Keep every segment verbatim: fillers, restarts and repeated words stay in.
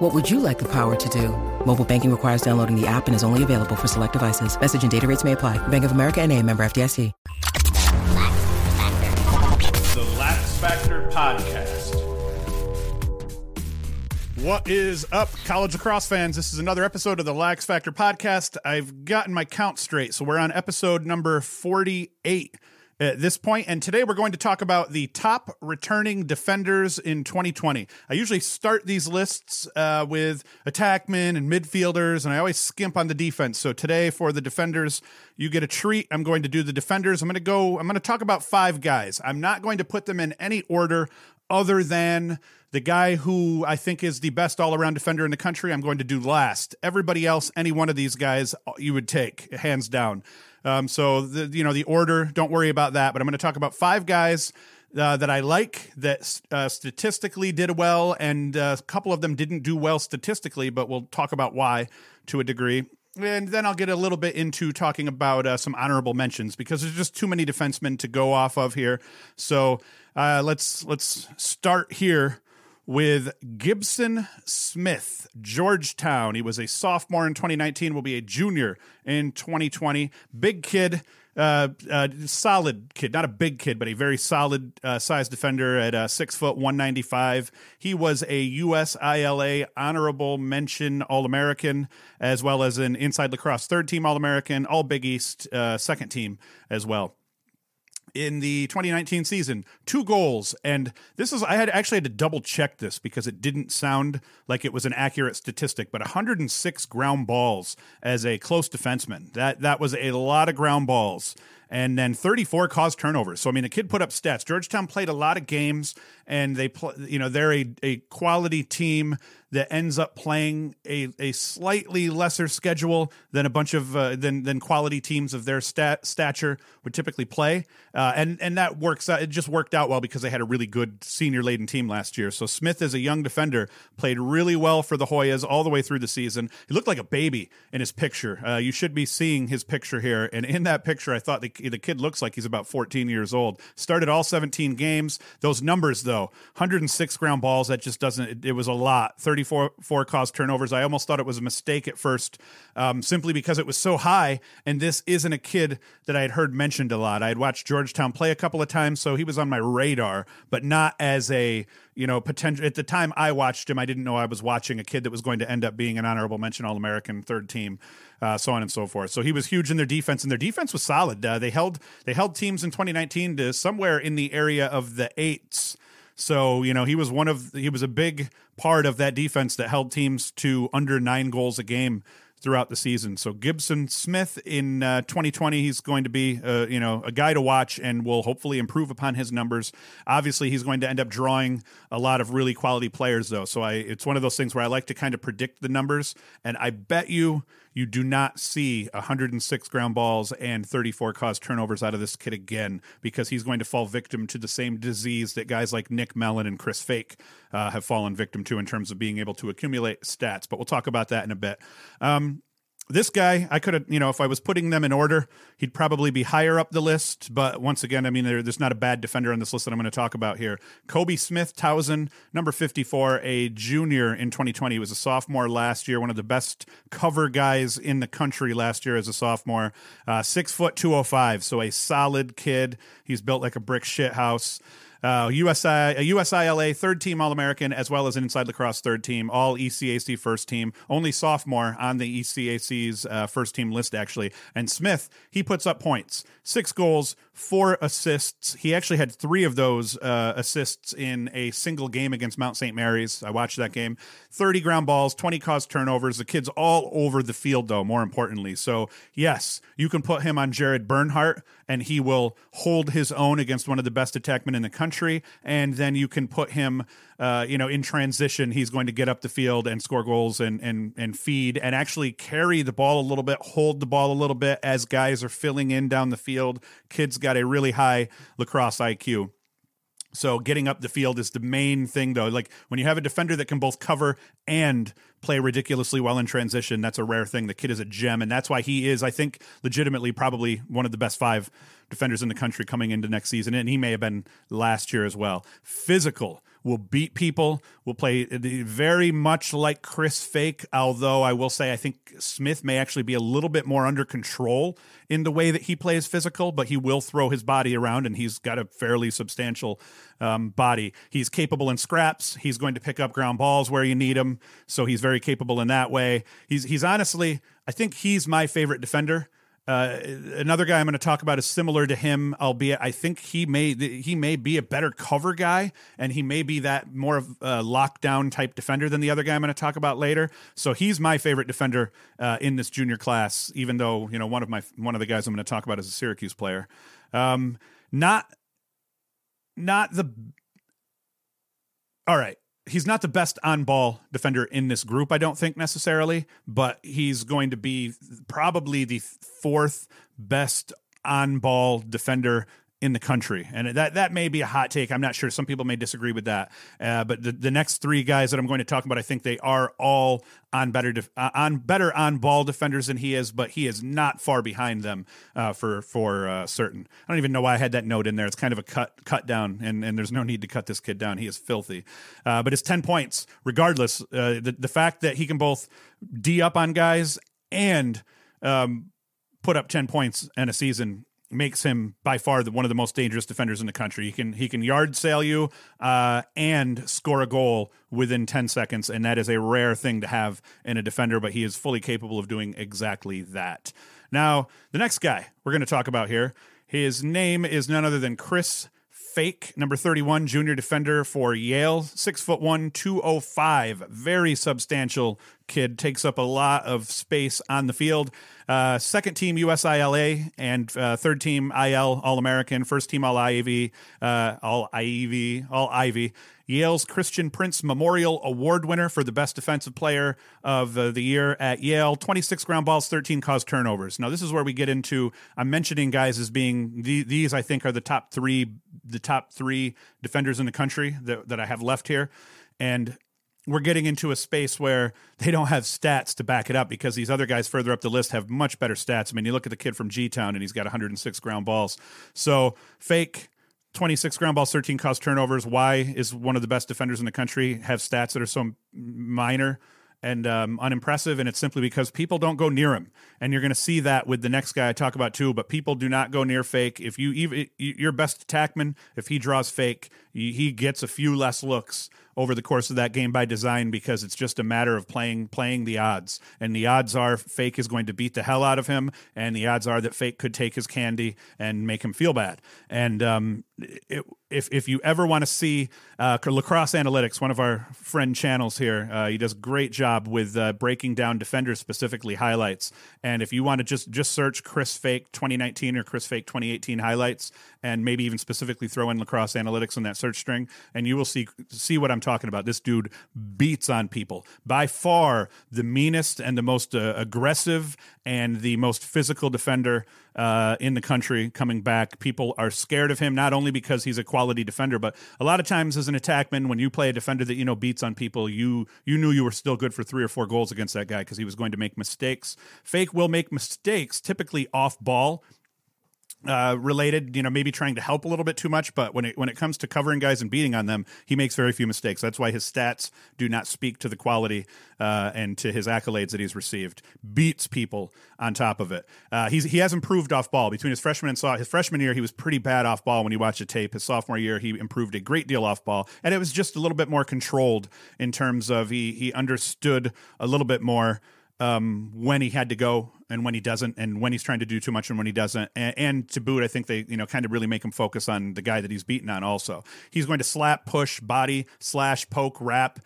What would you like the power to do? Mobile banking requires downloading the app and is only available for select devices. Message and data rates may apply. Bank of America N A member F D I C. The Lax Factor Podcast. What is up, college lacrosse fans? This is another episode of the Lax Factor Podcast. I've gotten my count straight, so we're on episode number forty-eight at this point, and today we're going to talk about the top returning defenders in twenty twenty. I usually start these lists uh, with attackmen and midfielders, and I always skimp on the defense. So today for the defenders, you get a treat. I'm going to do the defenders. I'm going to go, I'm going to talk about five guys. I'm not going to put them in any order other than the guy who I think is the best all-around defender in the country. I'm going to do last. Everybody else, any one of these guys, you would take, hands down. Um, so, the, you know, the order, don't worry about that. But I'm going to talk about five guys uh, that I like that uh, statistically did well, and uh, a couple of them didn't do well statistically, but we'll talk about why to a degree. And then I'll get a little bit into talking about uh, some honorable mentions, because there's just too many defensemen to go off of here. So uh, let's let's start here with Gibson Smith, Georgetown. He was a sophomore in twenty nineteen, will be a junior in twenty twenty. Big kid, uh, uh, solid kid, not a big kid, but a very solid uh, size defender at uh, six foot one ninety-five. He was a U S I L A honorable mention All-American, as well as an Inside Lacrosse third team All-American, all Big East uh, second team as well. In the twenty nineteen season, two goals. And this is, I had actually had to double check this because it didn't sound like it was an accurate statistic, but one hundred six ground balls as a close defenseman. That, that was a lot of ground balls. And then thirty-four caused turnovers. So, I mean, the kid put up stats. Georgetown played a lot of games, and they, play, you know, they're a, a quality team that ends up playing a, a slightly lesser schedule than a bunch of uh, than than quality teams of their stat, stature would typically play. Uh, and and that works out. It just worked out well because they had a really good senior laden team last year. So Smith, as a young defender, played really well for the Hoyas all the way through the season. He looked like a baby in his picture. Uh, you should be seeing his picture here. And in that picture, I thought the The kid looks like he's about fourteen years old. Started all seventeen games. Those numbers, though, one hundred six ground balls. That just doesn't, it, it was a lot. thirty-four four caused turnovers. I almost thought it was a mistake at first, um, simply because it was so high. And this isn't a kid that I had heard mentioned a lot. I had watched Georgetown play a couple of times, so he was on my radar, but not as a, you know, potential. At the time I watched him, I didn't know I was watching a kid that was going to end up being an honorable mention All-American third team, uh, so on and so forth. So he was huge in their defense, and their defense was solid. Uh, they held they held teams in twenty nineteen to somewhere in the area of the eights. So, you know, he was one of he was a big part of that defense that held teams to under nine goals a game throughout the season. So Gibson Smith in uh, twenty twenty, he's going to be, uh, you know, a guy to watch and will hopefully improve upon his numbers. Obviously, he's going to end up drawing a lot of really quality players, though. So I, it's one of those things where I like to kind of predict the numbers. And I bet you, you do not see one hundred six ground balls and thirty-four caused turnovers out of this kid again, because he's going to fall victim to the same disease that guys like Nick Mellon and Chris Fake uh, have fallen victim to in terms of being able to accumulate stats. But we'll talk about that in a bit. Um, This guy, I could have, you know, if I was putting them in order, he'd probably be higher up the list. But once again, I mean, there, there's not a bad defender on this list that I'm going to talk about here. Kobe Smith, Towson, number fifty-four, a junior in twenty twenty. He was a sophomore last year, one of the best cover guys in the country last year as a sophomore. Uh, six foot two oh five, so a solid kid. He's built like a brick shit house. Uh, U S I, a U S I L A third team All-American, as well as an Inside Lacrosse third team, all E C A C first team, only sophomore on the E C A C's uh, first team list, actually. And Smith, he puts up points, six goals, four assists. He actually had three of those uh, assists in a single game against Mount Saint Mary's. I watched that game. thirty ground balls, twenty caused turnovers. The kid's all over the field, though, more importantly. So yes, you can put him on Jared Bernhardt and he will hold his own against one of the best attackmen in the country. And then you can put him, uh, you know, in transition. He's going to get up the field and score goals and and and feed and actually carry the ball a little bit, hold the ball a little bit as guys are filling in down the field. Kid's got a really high lacrosse I Q. So getting up the field is the main thing, though. Like, when you have a defender that can both cover and play ridiculously well in transition, that's a rare thing. The kid is a gem, and that's why he is, I think, legitimately probably one of the best five defenders in the country coming into next season, and he may have been last year as well. Physical. Will beat people, will play very much like Chris Fake, although I will say I think Smith may actually be a little bit more under control in the way that he plays physical, but he will throw his body around, and he's got a fairly substantial um, body. He's capable in scraps. He's going to pick up ground balls where you need him, so he's very capable in that way. He's, he's honestly, I think he's my favorite defender. Uh, another guy I'm going to talk about is similar to him, albeit I think he may he may be a better cover guy, and he may be that more of a lockdown type defender than the other guy I'm going to talk about later. So he's my favorite defender uh, in this junior class, even though, you know, one of my one of the guys I'm going to talk about is a Syracuse player. Um, not not the all right. He's not the best on-ball defender in this group, I don't think necessarily, but he's going to be probably the fourth best on-ball defender in the country. And that that may be a hot take. I'm not sure. Some people may disagree with that. Uh, but the, the next three guys that I'm going to talk about, I think they are all on better def- uh, on better on-ball defenders than he is, but he is not far behind them uh, for for uh, certain. I don't even know why I had that note in there. It's kind of a cut cut down, and, and there's no need to cut this kid down. He is filthy. Uh, but it's ten points, regardless. Uh, the, the fact that he can both D up on guys and um, put up ten points in a season makes him by far the, one of the most dangerous defenders in the country. He can he can yard sale you uh, and score a goal within ten seconds, and that is a rare thing to have in a defender, but he is fully capable of doing exactly that. Now, the next guy we're going to talk about here, his name is none other than Chris Fake, number thirty-one, junior defender for Yale, six foot one, two oh five, very substantial kid, takes up a lot of space on the field. Uh, second team U S I L A and uh, third team I L All-American, first team All-I V, uh, All-I V, All-Ivy. Yale's Christian Prince Memorial Award winner for the best defensive player of uh, the year at Yale. twenty-six ground balls, thirteen caused turnovers. Now, this is where we get into, I'm mentioning guys as being, the, these I think are the top three, the top three defenders in the country that, that I have left here. And we're getting into a space where they don't have stats to back it up because these other guys further up the list have much better stats. I mean, you look at the kid from G-Town and he's got one hundred six ground balls. So Fake, twenty-six ground balls, thirteen caused turnovers. Why is one of the best defenders in the country have stats that are so minor and um, unimpressive? And it's simply because people don't go near him. And you're going to see that with the next guy I talk about too, but people do not go near Fake. If you, even your best attackman, if he draws Fake, he gets a few less looks over the course of that game by design, because it's just a matter of playing playing the odds. And the odds are Fake is going to beat the hell out of him, and the odds are that Fake could take his candy and make him feel bad. And um, it, if if you ever want to see uh, Lacrosse Analytics, one of our friend channels here, uh, he does a great job with uh, breaking down defenders, specifically highlights. And if you want to just, just search Chris Fake twenty nineteen or Chris Fake twenty eighteen highlights, and maybe even specifically throw in Lacrosse Analytics on that search string, and you will see see what I'm talking talking about. This dude beats on people. By far the meanest and the most uh, aggressive and the most physical defender uh, in the country coming back. People are scared of him, not only because he's a quality defender, but a lot of times as an attackman, when you play a defender that you know beats on people, you you knew you were still good for three or four goals against that guy because he was going to make mistakes. Fake will make mistakes, typically off ball, Uh, related, you know, maybe trying to help a little bit too much, but when it when it comes to covering guys and beating on them, he makes very few mistakes. That's why his stats do not speak to the quality uh, and to his accolades that he's received. Beats people on top of it. Uh, he's he has improved off ball between his freshman and sophomore. His freshman year, he was pretty bad off ball when you watch the tape. His sophomore year, he improved a great deal off ball, and it was just a little bit more controlled in terms of he he understood a little bit more um, when he had to go and when he doesn't, and when he's trying to do too much and when he doesn't. And, and to boot, I think they, you know, kind of really make him focus on the guy that he's beaten on also. He's going to slap, push, body, slash, poke, wrap,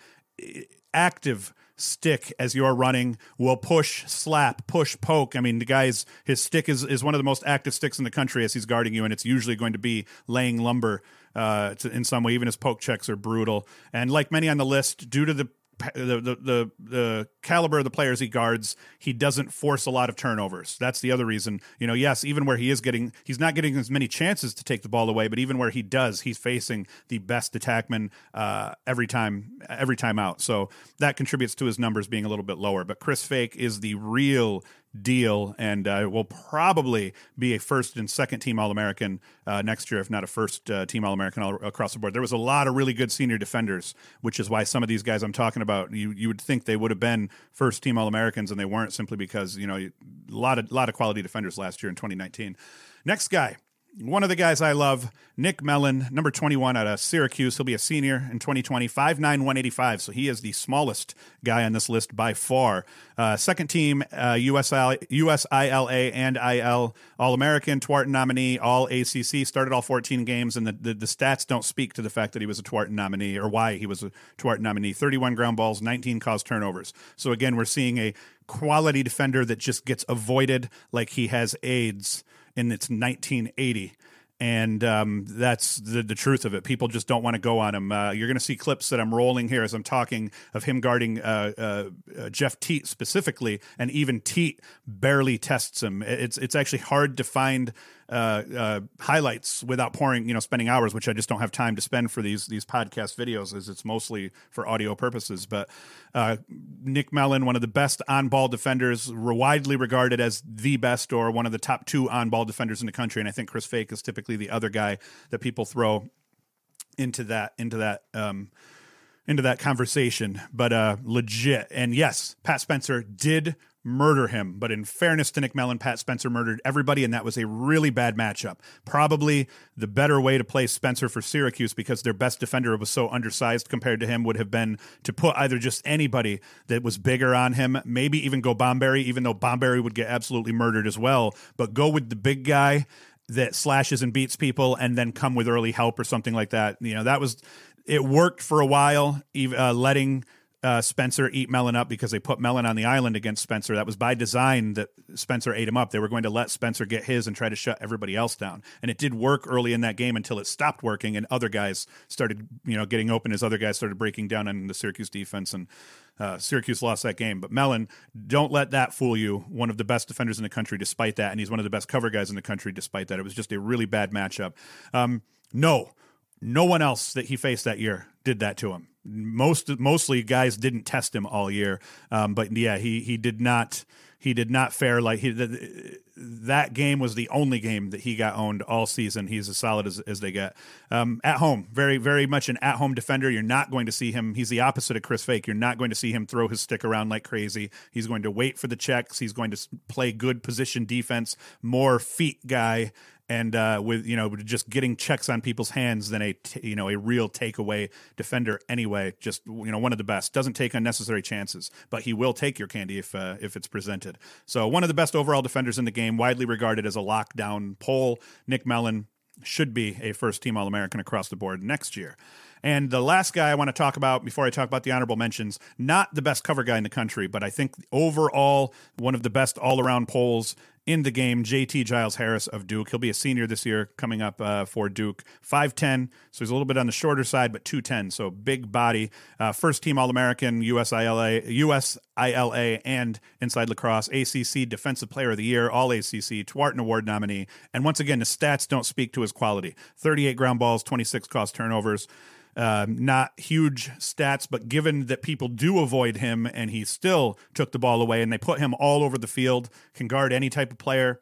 active stick as you're running will push, slap, push, poke. I mean, the guy's, his stick is, is one of the most active sticks in the country as he's guarding you, and it's usually going to be laying lumber uh, to, in some way. Even his poke checks are brutal. And like many on the list, due to the The, the the the caliber of the players he guards, he doesn't force a lot of turnovers. That's the other reason. You know, yes, even where he is getting, he's not getting as many chances to take the ball away, but even where he does, he's facing the best attackman uh, every time, every time out. So that contributes to his numbers being a little bit lower. But Chris Fake is the real deal, and uh, will probably be a first and second team All-American uh, next year, if not a first uh, team All-American all across the board. There was a lot of really good senior defenders, which is why some of these guys I'm talking about, you you would think they would have been first team All-Americans, and they weren't, simply because, you know, a lot of lot of quality defenders last year in twenty nineteen. Next guy, one of the guys I love, Nick Mellon, number twenty-one out of Syracuse. He'll be a senior in twenty twenty, five nine, one eighty-five. So he is the smallest guy on this list by far. Uh, second team, uh, U S I L A and I L All-American, Tewaaraton nominee, All A C C, started all fourteen games, and the, the, the stats don't speak to the fact that he was a Tewaaraton nominee, or why he was a Tewaaraton nominee. thirty-one ground balls, nineteen caused turnovers. So again, we're seeing a quality defender that just gets avoided like he has AIDS. And it's nineteen eighty, and um, that's the, the truth of it. People just don't want to go on him. Uh, you're going to see clips that I'm rolling here as I'm talking of him guarding uh, uh, uh, Jeff Teat specifically, and even Teat barely tests him. It's it's actually hard to find uh, uh, highlights without pouring, you know, spending hours, which I just don't have time to spend for these these podcast videos, as it's mostly for audio purposes. But uh, Nick Mellon, one of the best on-ball defenders, widely regarded as the best or one of the top two on-ball defenders in the country. And I think Chris Fake is typically the other guy that people throw into that, into that, um, into that conversation, but uh, legit. And yes, Pat Spencer did murder him, but in fairness to Nick Mellon, Pat Spencer murdered everybody, and that was a really bad matchup. Probably the better way to play Spencer for Syracuse, because their best defender was so undersized compared to him, would have been to put either just anybody that was bigger on him, maybe even go Bomberry, even though Bomberry would get absolutely murdered as well, but go with the big guy that slashes and beats people, and then come with early help or something like that. You know, that was, it worked for a while, uh, letting Uh, Spencer eat Mellon up, because they put Mellon on the island against Spencer. That was by design, that Spencer ate him up. They were going to let Spencer get his and try to shut everybody else down. And it did work early in that game until it stopped working, and other guys started, you know, getting open as other guys started breaking down on the Syracuse defense, and uh, Syracuse lost that game. But Mellon, don't let that fool you. One of the best defenders in the country despite that, and he's one of the best cover guys in the country despite that. It was just a really bad matchup. Um, no, no one else that he faced that year did that to him. Most mostly guys didn't test him all year, um, but yeah, he he did not he did not fare like he. The, that game was the only game that he got owned all season. He's as solid as, as they get. Um, at home, very very much an at home defender. You're not going to see him. He's the opposite of Chris Fake. You're not going to see him throw his stick around like crazy. He's going to wait for the checks. He's going to play good position defense, more feet guy. And uh, with, you know, just getting checks on people's hands than a, t- you know, a real takeaway defender anyway. Just, you know, one of the best. Doesn't take unnecessary chances, but he will take your candy if uh, if it's presented. So one of the best overall defenders in the game, widely regarded as a lockdown pole. Nick Mellon should be a first-team All-American across the board next year. And the last guy I want to talk about before I talk about the honorable mentions, not the best cover guy in the country, but I think overall one of the best all-around poles in the game, J T Giles Harris of Duke. He'll be a senior this year, coming up uh, for Duke. five ten, so he's a little bit on the shorter side, but two ten, so big body. Uh, first-team All-American, U S I L A, U S I L A and Inside Lacrosse, A C C Defensive Player of the Year, All A C C, Tewaaraton Award nominee. And once again, the stats don't speak to his quality. thirty-eight ground balls, twenty-six caused turnovers. Uh, not huge stats, but given that people do avoid him and he still took the ball away and they put him all over the field, can guard any type of player.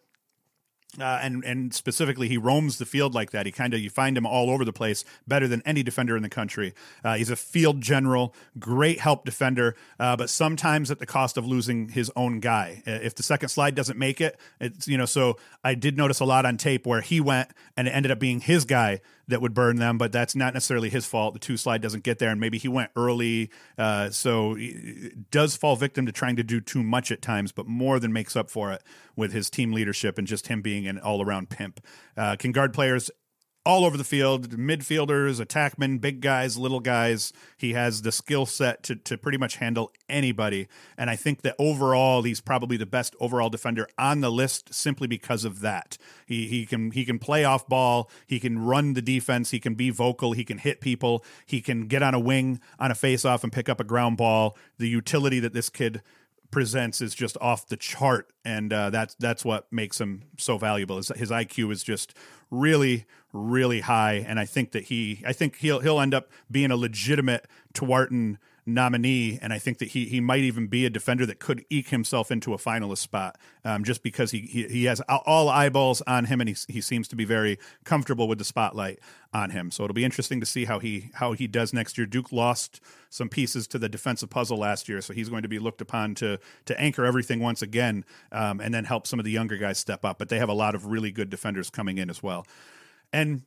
Uh, and, and specifically, he roams the field like that. He kind of, you find him all over the place, better than any defender in the country. Uh, he's a field general, great help defender, uh, but sometimes at the cost of losing his own guy. If the second slide doesn't make it, it's, you know, so I did notice a lot on tape where he went and it ended up being his guy that would burn them, but that's not necessarily his fault. The two slide doesn't get there, and maybe he went early. Uh, so it does fall victim to trying to do too much at times, but more than makes up for it with his team leadership and just him being an all-around pimp. Uh, can guard players all over the field, midfielders, attackmen, big guys, little guys. He has the skill set to to pretty much handle anybody. And I think that overall, he's probably the best overall defender on the list simply because of that. He he can he can play off ball. He can run the defense. He can be vocal. He can hit people. He can get on a wing on a face-off and pick up a ground ball. The utility that this kid presents is just off the chart, and uh, that's that's what makes him so valuable. His, his I Q is just really, really high, and I think that he, I think he'll he'll end up being a legitimate Tewaaraton nominee, and I think that he he might even be a defender that could eke himself into a finalist spot, um, just because he, he he has all eyeballs on him, and he he seems to be very comfortable with the spotlight on him. So it'll be interesting to see how he how he does next year. Duke lost some pieces to the defensive puzzle last year, so he's going to be looked upon to to anchor everything once again, um, and then help some of the younger guys step up. But they have a lot of really good defenders coming in as well. And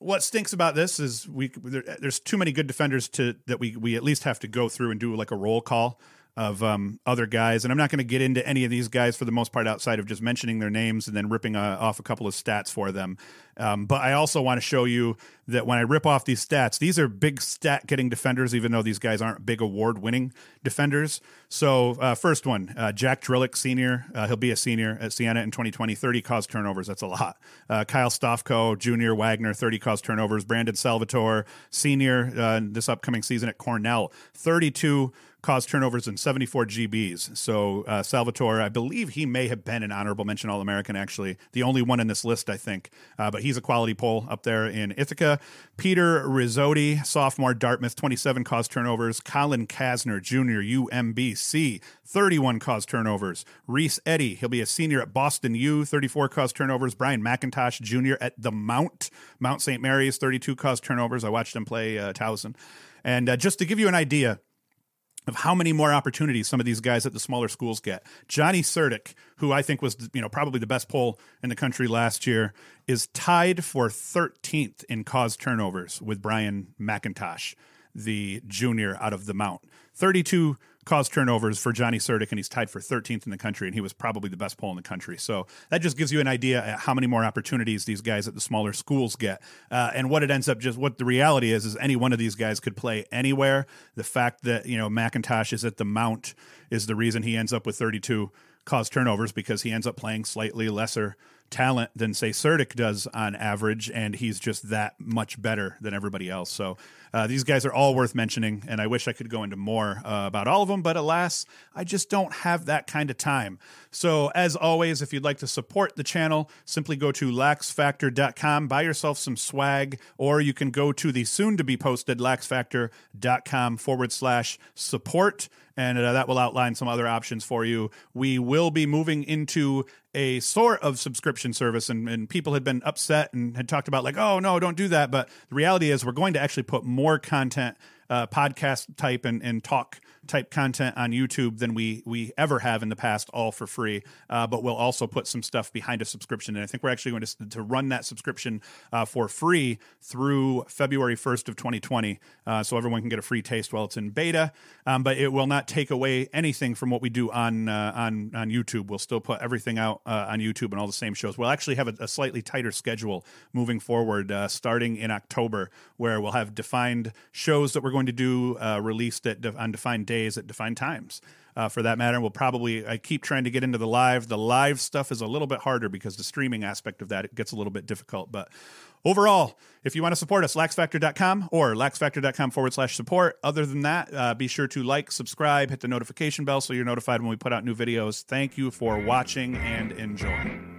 what stinks about this is we there, there's too many good defenders to that we we at least have to go through and do like a roll call of um, other guys. And I'm not going to get into any of these guys for the most part outside of just mentioning their names and then ripping uh, off a couple of stats for them. Um, but I also want to show you that when I rip off these stats, these are big stat-getting defenders, even though these guys aren't big award-winning defenders. So uh, first one, uh, Jack Drillick, senior. Uh, he'll be a senior at Siena in twenty twenty. thirty caused turnovers. That's a lot. Uh, Kyle Stofko, junior. Wagner, thirty caused turnovers. Brandon Salvatore, senior, uh, this upcoming season at Cornell, thirty-two caused turnovers and seventy-four G Bs. So uh, Salvatore, I believe he may have been an honorable mention All-American, actually. The only one in this list, I think. Uh, but he's a quality pole up there in Ithaca. Peter Rizzotti, sophomore, Dartmouth, twenty-seven caused turnovers. Colin Kasner, junior, U M B C, thirty-one caused turnovers. Reese Eddy, he'll be a senior at Boston U, thirty-four caused turnovers. Brian McIntosh, junior at the Mount, Mount Saint Mary's, thirty-two caused turnovers. I watched him play uh, Towson. And uh, just to give you an idea of how many more opportunities some of these guys at the smaller schools get. Johnny Surdick, who I think was, you know, probably the best pole in the country last year, is tied for thirteenth in caused turnovers with Brian McIntosh, the junior out of the Mount. thirty-two caused turnovers for Johnny Surdick, and he's tied for thirteenth in the country, and he was probably the best pole in the country. So that just gives you an idea at how many more opportunities these guys at the smaller schools get. Uh, and what it ends up just what the reality is, is any one of these guys could play anywhere. The fact that, you know, McIntosh is at the Mount is the reason he ends up with thirty-two caused turnovers, because he ends up playing slightly lesser talent than, say, Surdick does on average, and he's just that much better than everybody else. So uh, these guys are all worth mentioning, and I wish I could go into more uh, about all of them, but alas, I just don't have that kind of time. So as always, if you'd like to support the channel, simply go to lax factor dot com, buy yourself some swag, or you can go to the soon-to-be-posted lax factor dot com forward slash support, and uh, that will outline some other options for you. We will be moving into a sort of subscription service, and, and people had been upset and had talked about like, oh, no, don't do that. But the reality is we're going to actually put more content, uh, podcast type and, and talk type content on YouTube than we we ever have in the past, all for free. Uh, but we'll also put some stuff behind a subscription. And I think we're actually going to, to run that subscription uh, for free through February first of twenty twenty. Uh, so everyone can get a free taste while it's in beta. Um, but it will not take away anything from what we do on uh, on, on YouTube. We'll still put everything out uh, on YouTube and all the same shows. We'll actually have a, a slightly tighter schedule moving forward, uh, starting in October, where we'll have defined shows that we're going to do uh, released at de- on defined days. Days at defined times, uh, for that matter. And we'll probably, I keep trying to get into the live. The live stuff is a little bit harder because the streaming aspect of that, it gets a little bit difficult. But overall, if you want to support us, lax factor dot com or lax factor dot com forward slash support. Other than that, uh, be sure to like, subscribe, hit the notification bell so you're notified when we put out new videos. Thank you for watching and enjoy.